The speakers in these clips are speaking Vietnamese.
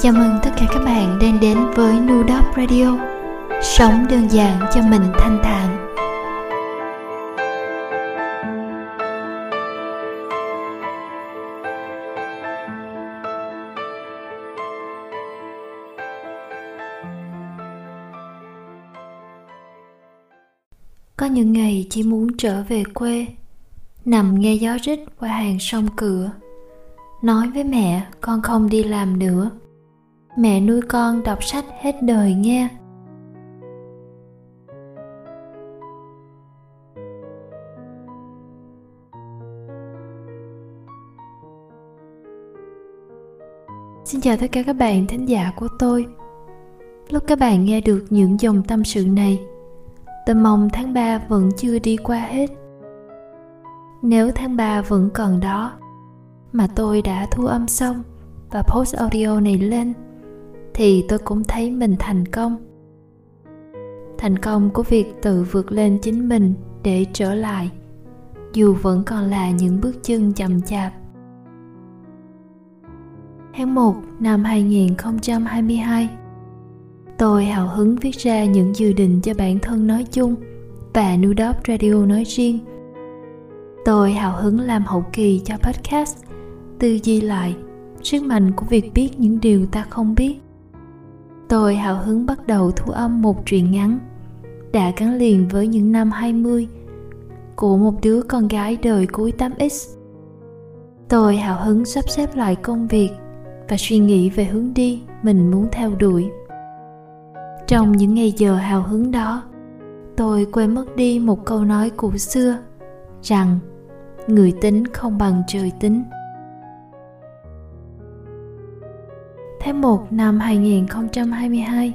Chào mừng tất cả các bạn đang đến với Nu DOP Radio. Sống đơn giản cho mình thanh thản. Có những ngày chỉ muốn trở về quê, nằm nghe gió rít qua hàng sông cửa, nói với mẹ con không đi làm nữa, mẹ nuôi con đọc sách hết đời nghe. Xin chào tất cả các bạn thính giả của tôi. Lúc các bạn nghe được những dòng tâm sự này, tôi mong tháng 3 vẫn chưa đi qua hết. Nếu tháng 3 vẫn còn đó, mà tôi đã thu âm xong và post audio này lên, thì tôi cũng thấy mình thành công. Thành công của việc tự vượt lên chính mình để trở lại, dù vẫn còn là những bước chân chậm chạp. Tháng 1 năm 2022, tôi hào hứng viết ra những dự định cho bản thân nói chung và Nu DOP Radio nói riêng. Tôi hào hứng làm hậu kỳ cho podcast Tư duy lại, sức mạnh của việc biết những điều ta không biết. Tôi hào hứng bắt đầu thu âm một truyện ngắn đã gắn liền với những năm 20 của một đứa con gái đời cuối 8X. Tôi hào hứng sắp xếp lại công việc và suy nghĩ về hướng đi mình muốn theo đuổi. Trong những ngày giờ hào hứng đó, tôi quên mất đi một câu nói cũ xưa rằng người tính không bằng trời tính. Tháng 1 năm 2022,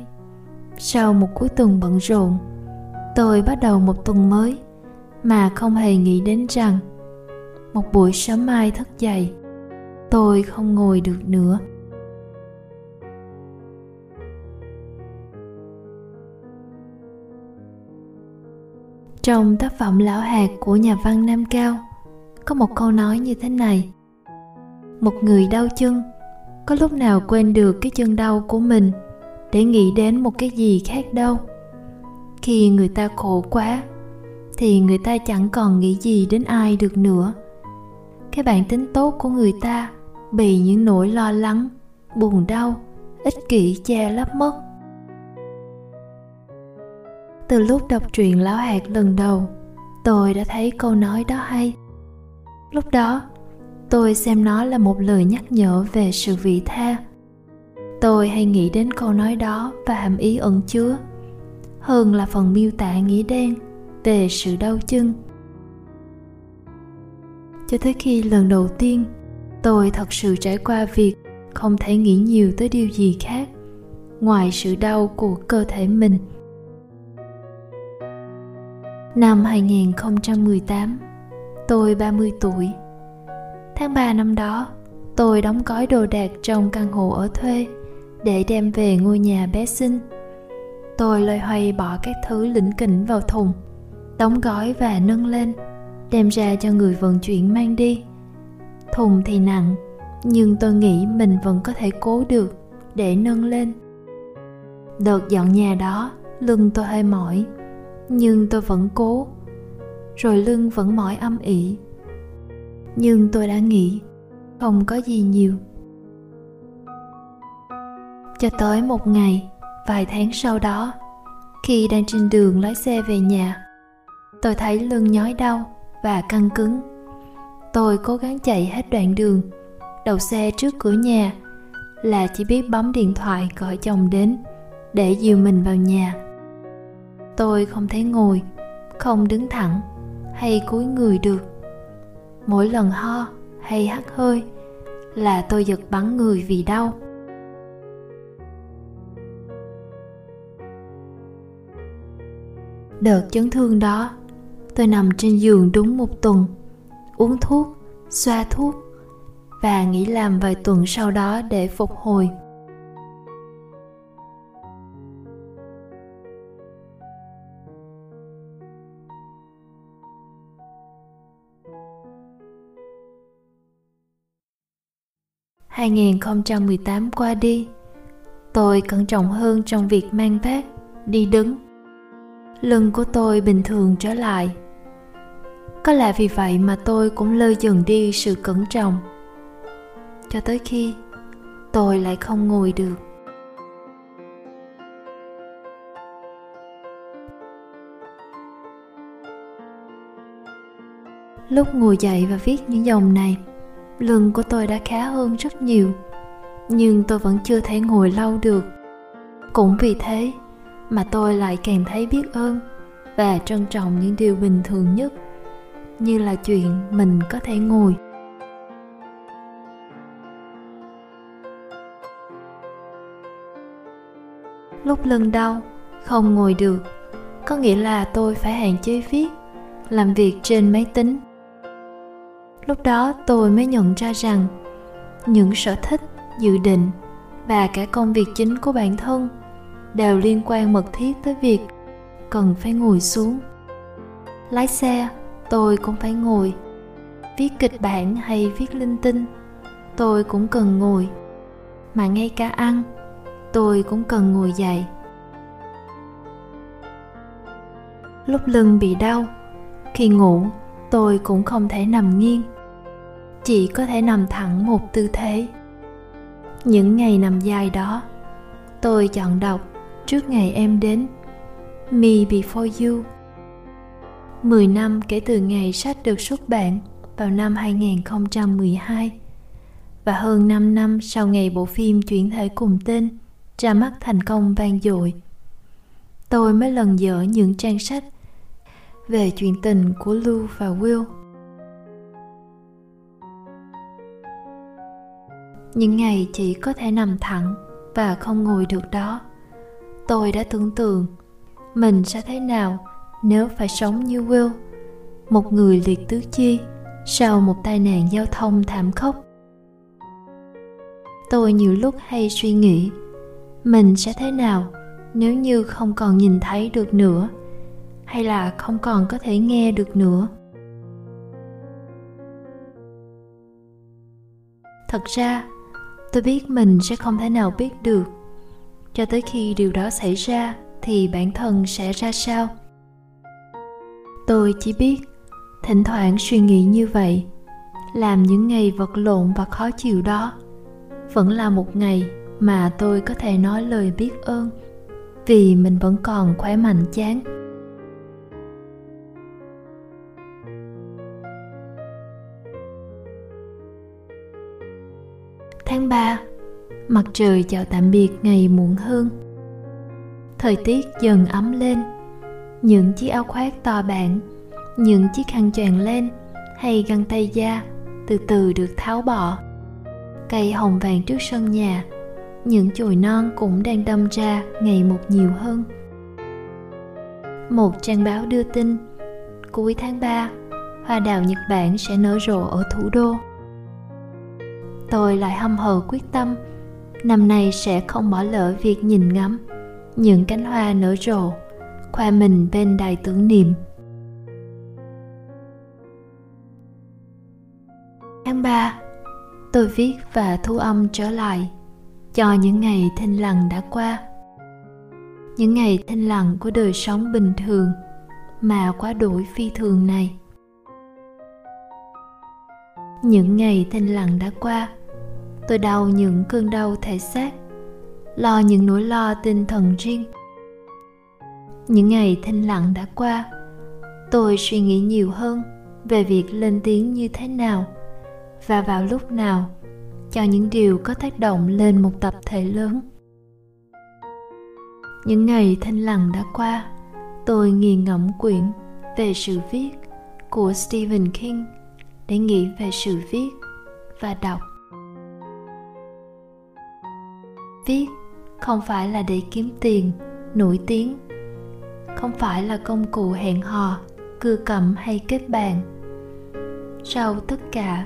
sau một cuối tuần bận rộn, tôi bắt đầu một tuần mới mà không hề nghĩ đến rằng một buổi sớm mai thức dậy, tôi không ngồi được nữa. Trong tác phẩm Lão Hạc của nhà văn Nam Cao, có một câu nói như thế này: một người đau chân có lúc nào quên được cái chân đau của mình để nghĩ đến một cái gì khác đâu. Khi người ta khổ quá thì người ta chẳng còn nghĩ gì đến ai được nữa. Cái bản tính tốt của người ta bị những nỗi lo lắng, buồn đau, ích kỷ che lấp mất. Từ lúc đọc truyện Lão Hạc lần đầu, tôi đã thấy câu nói đó hay. Lúc đó, tôi xem nó là một lời nhắc nhở về sự vị tha. Tôi hay nghĩ đến câu nói đó và hàm ý ẩn chứa, hơn là phần miêu tả nghĩa đen về sự đau chân. Cho tới khi lần đầu tiên, tôi thật sự trải qua việc không thể nghĩ nhiều tới điều gì khác ngoài sự đau của cơ thể mình. Năm 2018, tôi 30 tuổi. Tháng 3 năm đó, tôi đóng gói đồ đạc trong căn hộ ở thuê để đem về ngôi nhà bé xinh. Tôi loay hoay bỏ các thứ lỉnh kỉnh vào thùng, đóng gói và nâng lên, đem ra cho người vận chuyển mang đi. Thùng thì nặng, nhưng tôi nghĩ mình vẫn có thể cố được để nâng lên. Đợt dọn nhà đó, lưng tôi hơi mỏi, nhưng tôi vẫn cố. Rồi lưng vẫn mỏi âm ỉ, nhưng tôi đã nghĩ không có gì nhiều. Cho tới một ngày, vài tháng sau đó, khi đang trên đường lái xe về nhà, tôi thấy lưng nhói đau và căng cứng. Tôi cố gắng chạy hết đoạn đường, đậu xe trước cửa nhà là chỉ biết bấm điện thoại gọi chồng đến để dìu mình vào nhà. Tôi không thể ngồi, không đứng thẳng hay cúi người được. Mỗi lần ho hay hắt hơi là tôi giật bắn người vì đau. Đợt chấn thương đó, tôi nằm trên giường đúng một tuần, uống thuốc, xoa thuốc và nghỉ làm vài tuần sau đó để phục hồi. 2018 qua đi, tôi cẩn trọng hơn trong việc mang vác, đi đứng. Lưng của tôi bình thường trở lại. Có lẽ vì vậy mà tôi cũng lơi dần đi sự cẩn trọng, cho tới khi tôi lại không ngồi được. Lúc ngồi dậy và viết những dòng này, lưng của tôi đã khá hơn rất nhiều, nhưng tôi vẫn chưa thể ngồi lâu được. Cũng vì thế mà tôi lại càng thấy biết ơn và trân trọng những điều bình thường nhất, như là chuyện mình có thể ngồi. Lúc lưng đau, không ngồi được, có nghĩa là tôi phải hạn chế viết, làm việc trên máy tính. Lúc đó tôi mới nhận ra rằng những sở thích, dự định và cả công việc chính của bản thân đều liên quan mật thiết tới việc cần phải ngồi xuống. Lái xe, tôi cũng phải ngồi. Viết kịch bản hay viết linh tinh, tôi cũng cần ngồi. Mà ngay cả ăn, tôi cũng cần ngồi dậy. Lúc lưng bị đau, khi ngủ, tôi cũng không thể nằm nghiêng, chỉ có thể nằm thẳng một tư thế. Những ngày nằm dài đó, tôi chọn đọc Trước Ngày Em Đến, Me Before You. 10 năm kể từ ngày sách được xuất bản vào năm 2012 và hơn 5 năm sau ngày bộ phim chuyển thể cùng tên ra mắt thành công vang dội, tôi mới lần dở những trang sách về chuyện tình của Lou và Will. Những ngày chỉ có thể nằm thẳng và không ngồi được đó, tôi đã tưởng tượng mình sẽ thế nào nếu phải sống như Will, một người liệt tứ chi sau một tai nạn giao thông thảm khốc. Tôi nhiều lúc hay suy nghĩ mình sẽ thế nào nếu như không còn nhìn thấy được nữa, hay là không còn có thể nghe được nữa. Thật ra, tôi biết mình sẽ không thể nào biết được, cho tới khi điều đó xảy ra thì bản thân sẽ ra sao. Tôi chỉ biết thỉnh thoảng suy nghĩ như vậy, làm những ngày vật lộn và khó chịu đó vẫn là một ngày mà tôi có thể nói lời biết ơn, vì mình vẫn còn khỏe mạnh chán. Tháng 3, mặt trời chào tạm biệt ngày muộn hơn. Thời tiết dần ấm lên. Những chiếc áo khoác to bản, những chiếc khăn choàng len hay găng tay da từ từ được tháo bỏ. Cây hồng vàng trước sân nhà, những chồi non cũng đang đâm ra ngày một nhiều hơn. Một trang báo đưa tin cuối tháng 3, hoa đào Nhật Bản sẽ nở rộ ở thủ đô. Tôi lại hăm hở quyết tâm năm nay sẽ không bỏ lỡ việc nhìn ngắm những cánh hoa nở rộ, khoa mình bên đài tưởng niệm. Tháng 3, tôi viết và thu âm trở lại cho những ngày thinh lặng đã qua. Những ngày thinh lặng của đời sống bình thường mà quá đổi phi thường này. Những ngày thinh lặng đã qua, tôi đau những cơn đau thể xác, lo những nỗi lo tinh thần riêng. Những ngày thinh lặng đã qua, tôi suy nghĩ nhiều hơn về việc lên tiếng như thế nào và vào lúc nào cho những điều có tác động lên một tập thể lớn. Những ngày thinh lặng đã qua, tôi nghiền ngẫm quyển Về Sự Viết của Stephen King để nghĩ về sự viết và đọc. Viết không phải là để kiếm tiền, nổi tiếng, không phải là công cụ hẹn hò, cưa cẩm hay kết bạn. Sau tất cả,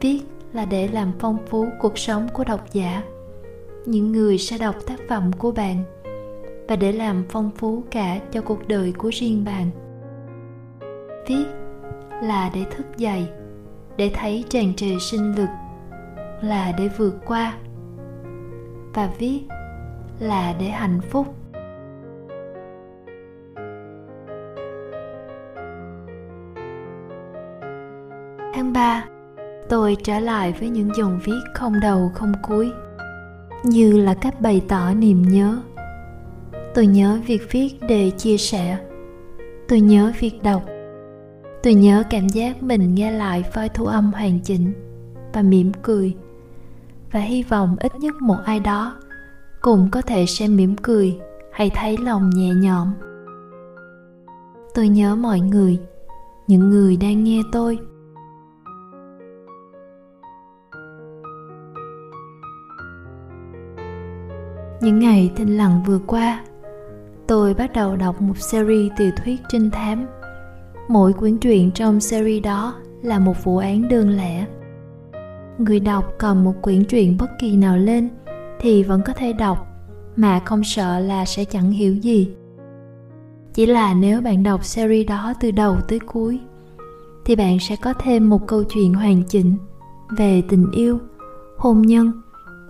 viết là để làm phong phú cuộc sống của độc giả, những người sẽ đọc tác phẩm của bạn, và để làm phong phú cả cho cuộc đời của riêng bạn. Viết là để thức dậy, để thấy tràn trề sinh lực, là để vượt qua, và viết là để hạnh phúc. Tháng 3, tôi trở lại với những dòng viết không đầu không cuối, như là cách bày tỏ niềm nhớ. Tôi nhớ việc viết để chia sẻ. Tôi nhớ việc đọc. Tôi nhớ cảm giác mình nghe lại file thu âm hoàn chỉnh và mỉm cười, và hy vọng ít nhất một ai đó cũng có thể xem mỉm cười hay thấy lòng nhẹ nhõm. Tôi nhớ mọi người, những người đang nghe tôi. Những ngày thinh lặng vừa qua, tôi bắt đầu đọc một series tiểu thuyết trinh thám. Mỗi quyển truyện trong series đó là một vụ án đơn lẻ. Người đọc cầm một quyển truyện bất kỳ nào lên thì vẫn có thể đọc mà không sợ là sẽ chẳng hiểu gì. Chỉ là nếu bạn đọc series đó từ đầu tới cuối thì bạn sẽ có thêm một câu chuyện hoàn chỉnh về tình yêu, hôn nhân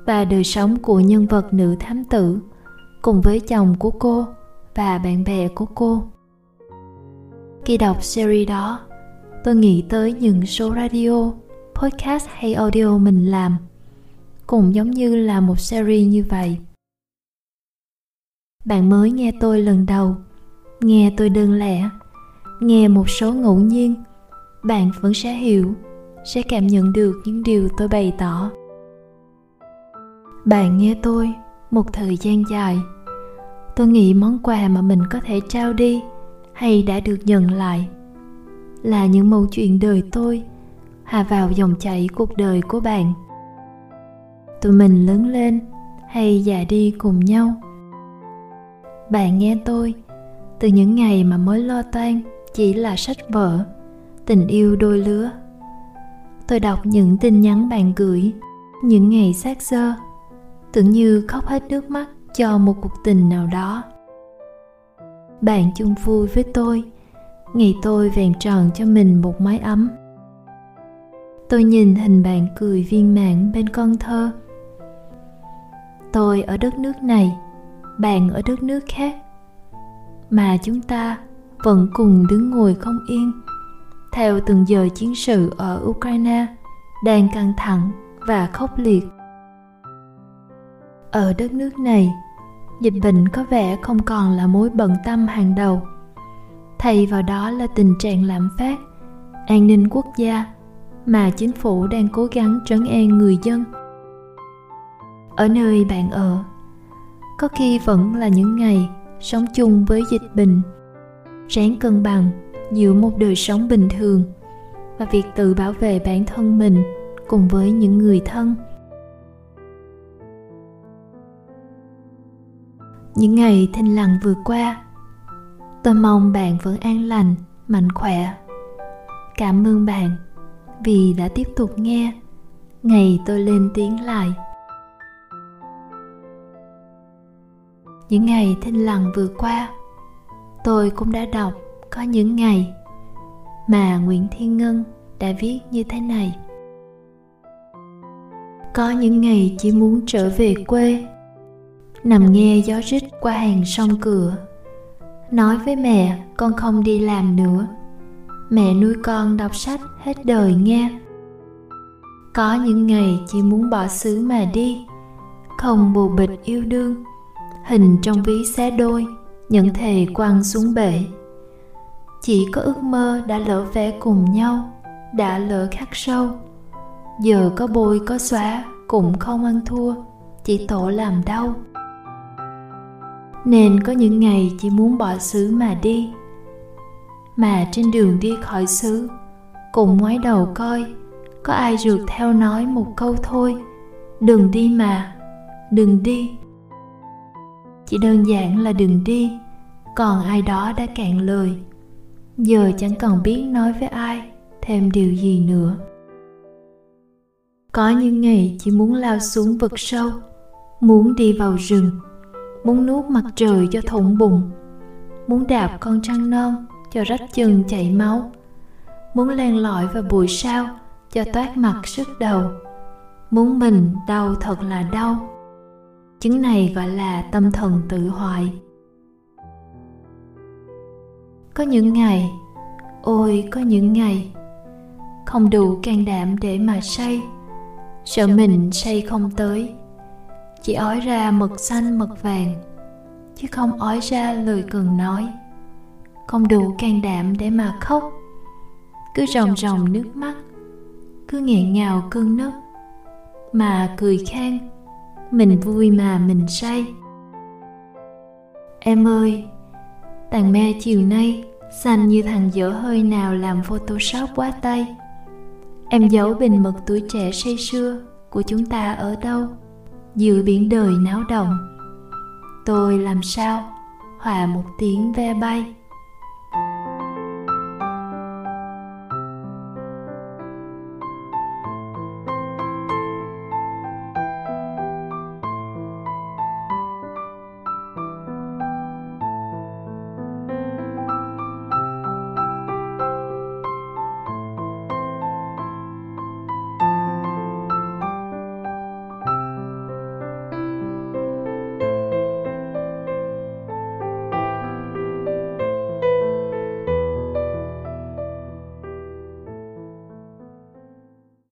và đời sống của nhân vật nữ thám tử cùng với chồng của cô và bạn bè của cô. Khi đọc series đó, tôi nghĩ tới những số radio, podcast hay audio mình làm, cũng giống như là một series như vậy. Bạn mới nghe tôi lần đầu, nghe tôi đơn lẻ, nghe một số ngẫu nhiên, bạn vẫn sẽ hiểu, sẽ cảm nhận được những điều tôi bày tỏ. Bạn nghe tôi một thời gian dài, tôi nghĩ món quà mà mình có thể trao đi hay đã được nhận lại là những mẩu chuyện đời tôi hòa vào dòng chảy cuộc đời của bạn. Tụi mình lớn lên hay già đi cùng nhau. Bạn nghe tôi từ những ngày mà mới lo toan chỉ là sách vở, tình yêu đôi lứa. Tôi đọc những tin nhắn bạn gửi, những ngày xác xơ, tưởng như khóc hết nước mắt cho một cuộc tình nào đó. Bạn chung vui với tôi, ngày tôi vẹn tròn cho mình một mái ấm. Tôi nhìn hình bạn cười viên mãn bên con thơ. Tôi ở đất nước này, bạn ở đất nước khác, mà chúng ta vẫn cùng đứng ngồi không yên, theo từng giờ chiến sự ở Ukraine đang căng thẳng và khốc liệt. Ở đất nước này, dịch bệnh có vẻ không còn là mối bận tâm hàng đầu. Thay vào đó là tình trạng lạm phát, an ninh quốc gia mà chính phủ đang cố gắng trấn an người dân. Ở nơi bạn ở, có khi vẫn là những ngày sống chung với dịch bệnh, ráng cân bằng giữa một đời sống bình thường và việc tự bảo vệ bản thân mình cùng với những người thân. Những ngày thinh lặng vừa qua, tôi mong bạn vẫn an lành, mạnh khỏe. Cảm ơn bạn vì đã tiếp tục nghe ngày tôi lên tiếng lại. Những ngày thinh lặng vừa qua, tôi cũng đã đọc có những ngày mà Nguyễn Thiên Ngân đã viết như thế này. Có những ngày chỉ muốn trở về quê, nằm nghe gió rít qua hàng song cửa, nói với mẹ con không đi làm nữa, mẹ nuôi con đọc sách hết đời nghe. Có những ngày chỉ muốn bỏ xứ mà đi, không bù bịch yêu đương, hình trong ví xé đôi, nhận thề quăng xuống bể. Chỉ có ước mơ đã lỡ vẽ cùng nhau, đã lỡ khắc sâu, giờ có bôi có xóa cũng không ăn thua, chỉ tổ làm đau. Nên có những ngày chỉ muốn bỏ xứ mà đi, mà trên đường đi khỏi xứ cùng ngoái đầu coi, có ai rượt theo nói một câu thôi, đừng đi mà, đừng đi. Chỉ đơn giản là đừng đi, còn ai đó đã cạn lời, giờ chẳng còn biết nói với ai thêm điều gì nữa. Có những ngày chỉ muốn lao xuống vực sâu, muốn đi vào rừng, muốn nuốt mặt trời cho thủng bụng, muốn đạp con trăng non cho rách chân chảy máu, muốn len lỏi vào bụi sao cho toát mặt sức đầu, muốn mình đau thật là đau. Chứng này gọi là tâm thần tự hoại. Có những ngày, ôi có những ngày, không đủ can đảm để mà say, sợ mình say không tới, chỉ ói ra mật xanh mật vàng, chứ không ói ra lời cần nói. Không đủ can đảm để mà khóc, cứ ròng ròng nước mắt, cứ nghẹn ngào cơn nấc, mà cười khan, mình vui mà mình say. Em ơi, tàng me chiều nay xanh như thằng dở hơi nào làm photoshop quá tay. Em giấu bình mực tuổi trẻ say sưa của chúng ta ở đâu, giữa biển đời náo động. Tôi làm sao hòa một tiếng ve bay.